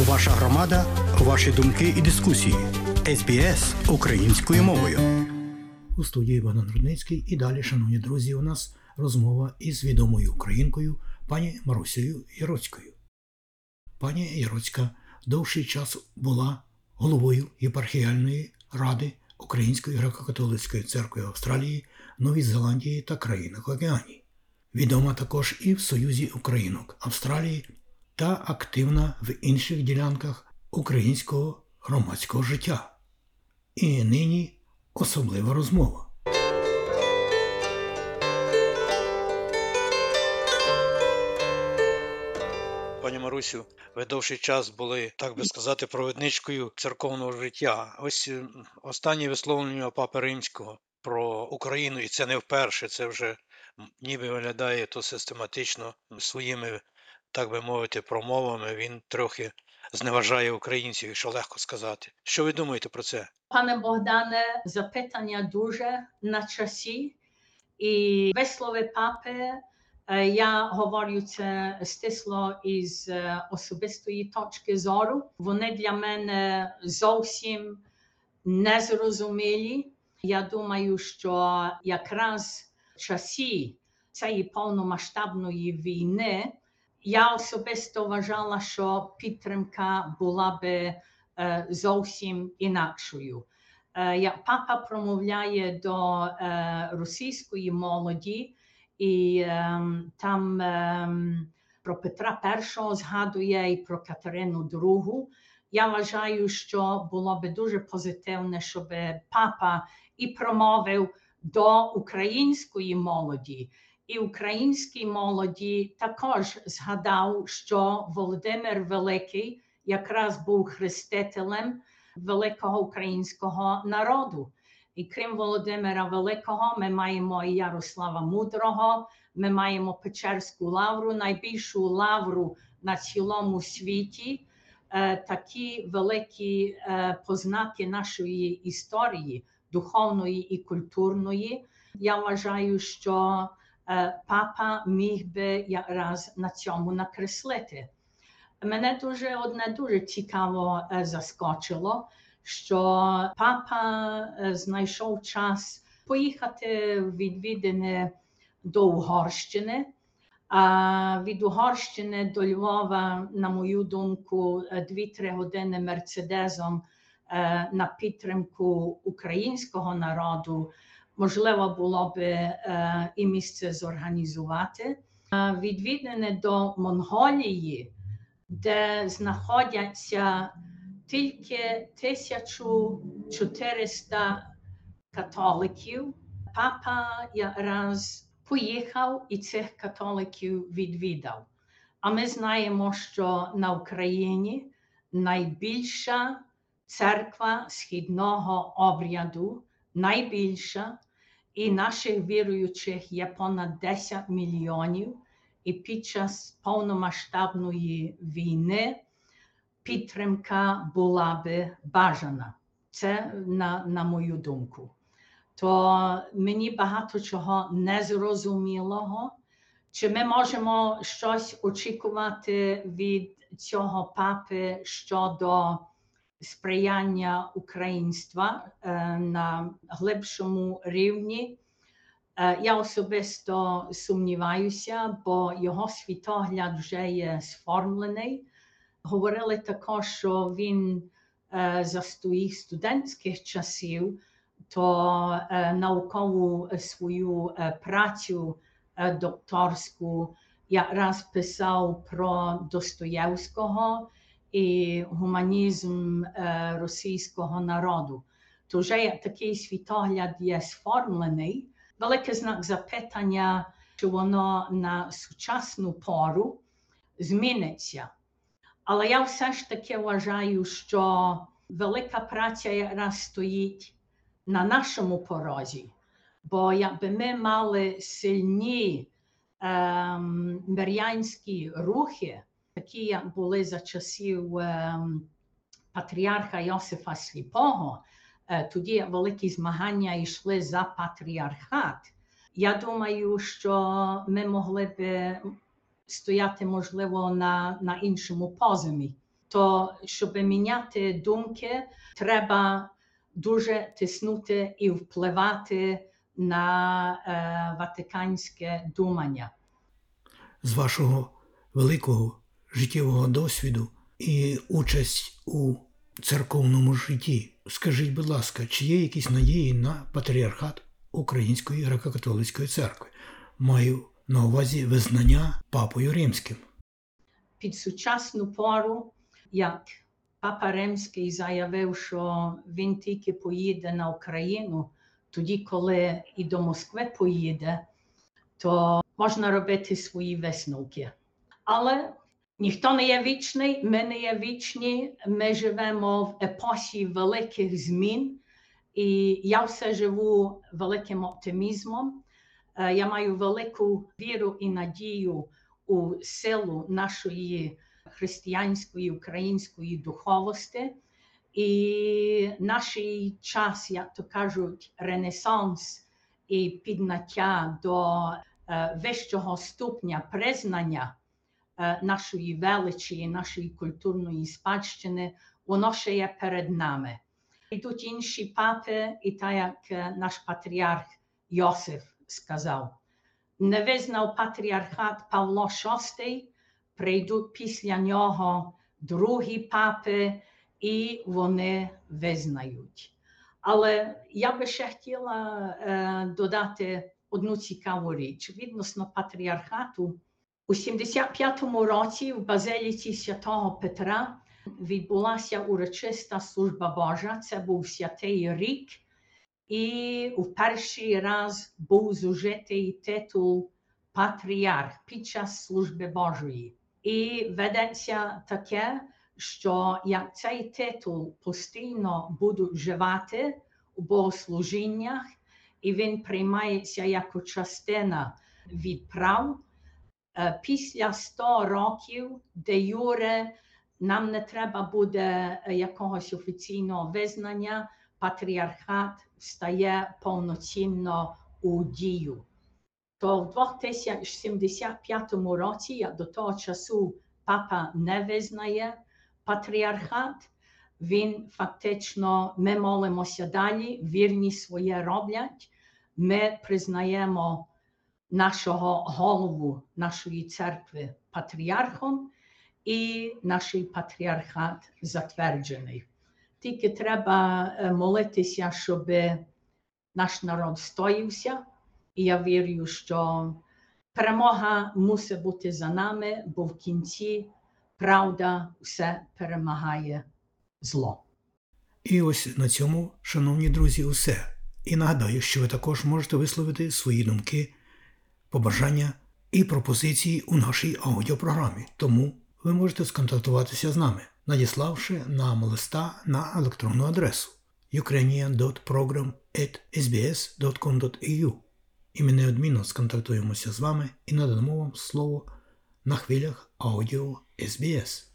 Ваша громада, ваші думки і дискусії. СБС українською мовою. У студії Іван Оноврудницький. І далі, шановні друзі, у нас розмова із відомою українкою пані Марусею Яроцькою. Пані Яроцька довший час була головою єпархіальної ради Української греко-католицької церкви Австралії, Новій Зеландії та країнах Океанії. Відома також і в Союзі Українок Австралії та активна в інших ділянках українського громадського життя. І нині особлива розмова. Пані Марусю, ви довший час були, так би сказати, провідничкою церковного життя. Ось останнє висловлення Папи Римського про Україну, і це не вперше, це вже ніби виглядає то систематично своїми, так би мовити, промовами. Він трохи зневажає українців, якщо легко сказати. Що ви думаєте про це? Пане Богдане, запитання дуже на часі. І вислови папи, я говорю це стисло із особистої точки зору. Вони для мене зовсім незрозумілі. Я думаю, що якраз в часі цієї повномасштабної війни я особисто вважала, що підтримка була би зовсім інакшою. Як папа промовляє до російської молоді, і там про Петра І згадує і про Катерину II. Я вважаю, що було би дуже позитивно, щоб папа і промовив до української молоді. І українській молоді також згадав, що Володимир Великий якраз був хрестителем великого українського народу. І крім Володимира Великого, ми маємо і Ярослава Мудрого, ми маємо Печерську лавру, найбільшу лавру на цілому світі. Такі великі познаки нашої історії, духовної і культурної. Я вважаю, що папа міг би якраз на цьому накреслити. Мене дуже дуже цікаво заскочило, що папа знайшов час поїхати відвідини до Угорщини. А від Угорщини до Львова, на мою думку, 2-3 години мерседесом на підтримку українського народу. Можливо було б і місце зорганізувати. Відвідини до Монголії, де знаходяться тільки 1400 католиків, папа якраз поїхав і цих католиків відвідав. А ми знаємо, що на Україні найбільша церква східного обряду, найбільша, і наших віруючих є понад 10 мільйонів. І під час повномасштабної війни підтримка була би бажана. Це на мою думку. То мені багато чого незрозумілого. Чи ми можемо щось очікувати від цього папи щодо сприяння українства на глибшому рівні? Я особисто сумніваюся, бо його світогляд вже є сформлений. Говорили також, що він за своїх студентських часів то наукову свою працю докторську якраз писав про Достоєвського і гуманізм російського народу. То вже такий світогляд є сформлений. Великий знак запитання, чи воно на сучасну пору зміниться. Але я все ж таки вважаю, що велика праця якраз стоїть на нашому порозі. Бо якби ми мали сильні мирянські рухи, такі як були за часів патріарха Йосифа Сліпого, тоді великі змагання йшли за патріархат. Я думаю, що ми могли б стояти, можливо, на іншому позимі. то щоб міняти думки, треба дуже тиснути і впливати на ватиканське думання. З вашого великого життєвого досвіду і участь у церковному житті, скажіть, будь ласка, чи є якісь надії на патріархат Української греко-католицької церкви? Маю на увазі визнання Папою Римським. Під сучасну пору, як Папа Римський заявив, що він тільки поїде на Україну, тоді, коли і до Москви поїде, то можна робити свої висновки. Але ніхто не є вічний, ми не є вічні, ми живемо в епосі великих змін, і я все живу великим оптимізмом. Я маю велику віру і надію у силу нашої християнської, української духовності. І наш час, як то кажуть, ренесанс і підняття до вищого ступня признання нашої величі, нашої культурної спадщини, воно ще є перед нами. Йдуть інші папи, і так як наш патріарх Йосиф сказав, не визнав патріархат Павло VI, прийдуть після нього другі папи, і вони визнають. Але я би ще хотіла додати одну цікаву річ. Відносно патріархату, у 75-му році в Базиліці Святого Петра відбулася урочиста служба Божа. Це був святий рік, і в перший раз був зужитий титул патріарх під час служби Божої. І ведеться таке, що як цей титул постійно будуть вживати у богослужіннях, і він приймається як частина відправ. Після 100 років, де юре, нам не треба буде якогось офіційного визнання, патріархат стає повноцінно у дію. То в 2075 році, як до того часу папа не визнає патріархат, він фактично, ми молимося далі, вірні своє роблять, ми признаємо нашого голову нашої церкви патріархом, і наш патріархат затверджений. Тільки треба молитися, щоб наш народ стоївся, і я вірю, що перемога мусить бути за нами, бо в кінці правда все перемагає зло. І ось на цьому, шановні друзі, усе. І нагадаю, що ви також можете висловити свої думки, побажання і пропозиції у нашій аудіопрограмі. Тому ви можете сконтактуватися з нами, надіславши нам листа на електронну адресу ukrainian.program@sbs.com.au. І ми неодмінно сконтактуємося з вами і надамо вам слово на хвилях аудіо СБС.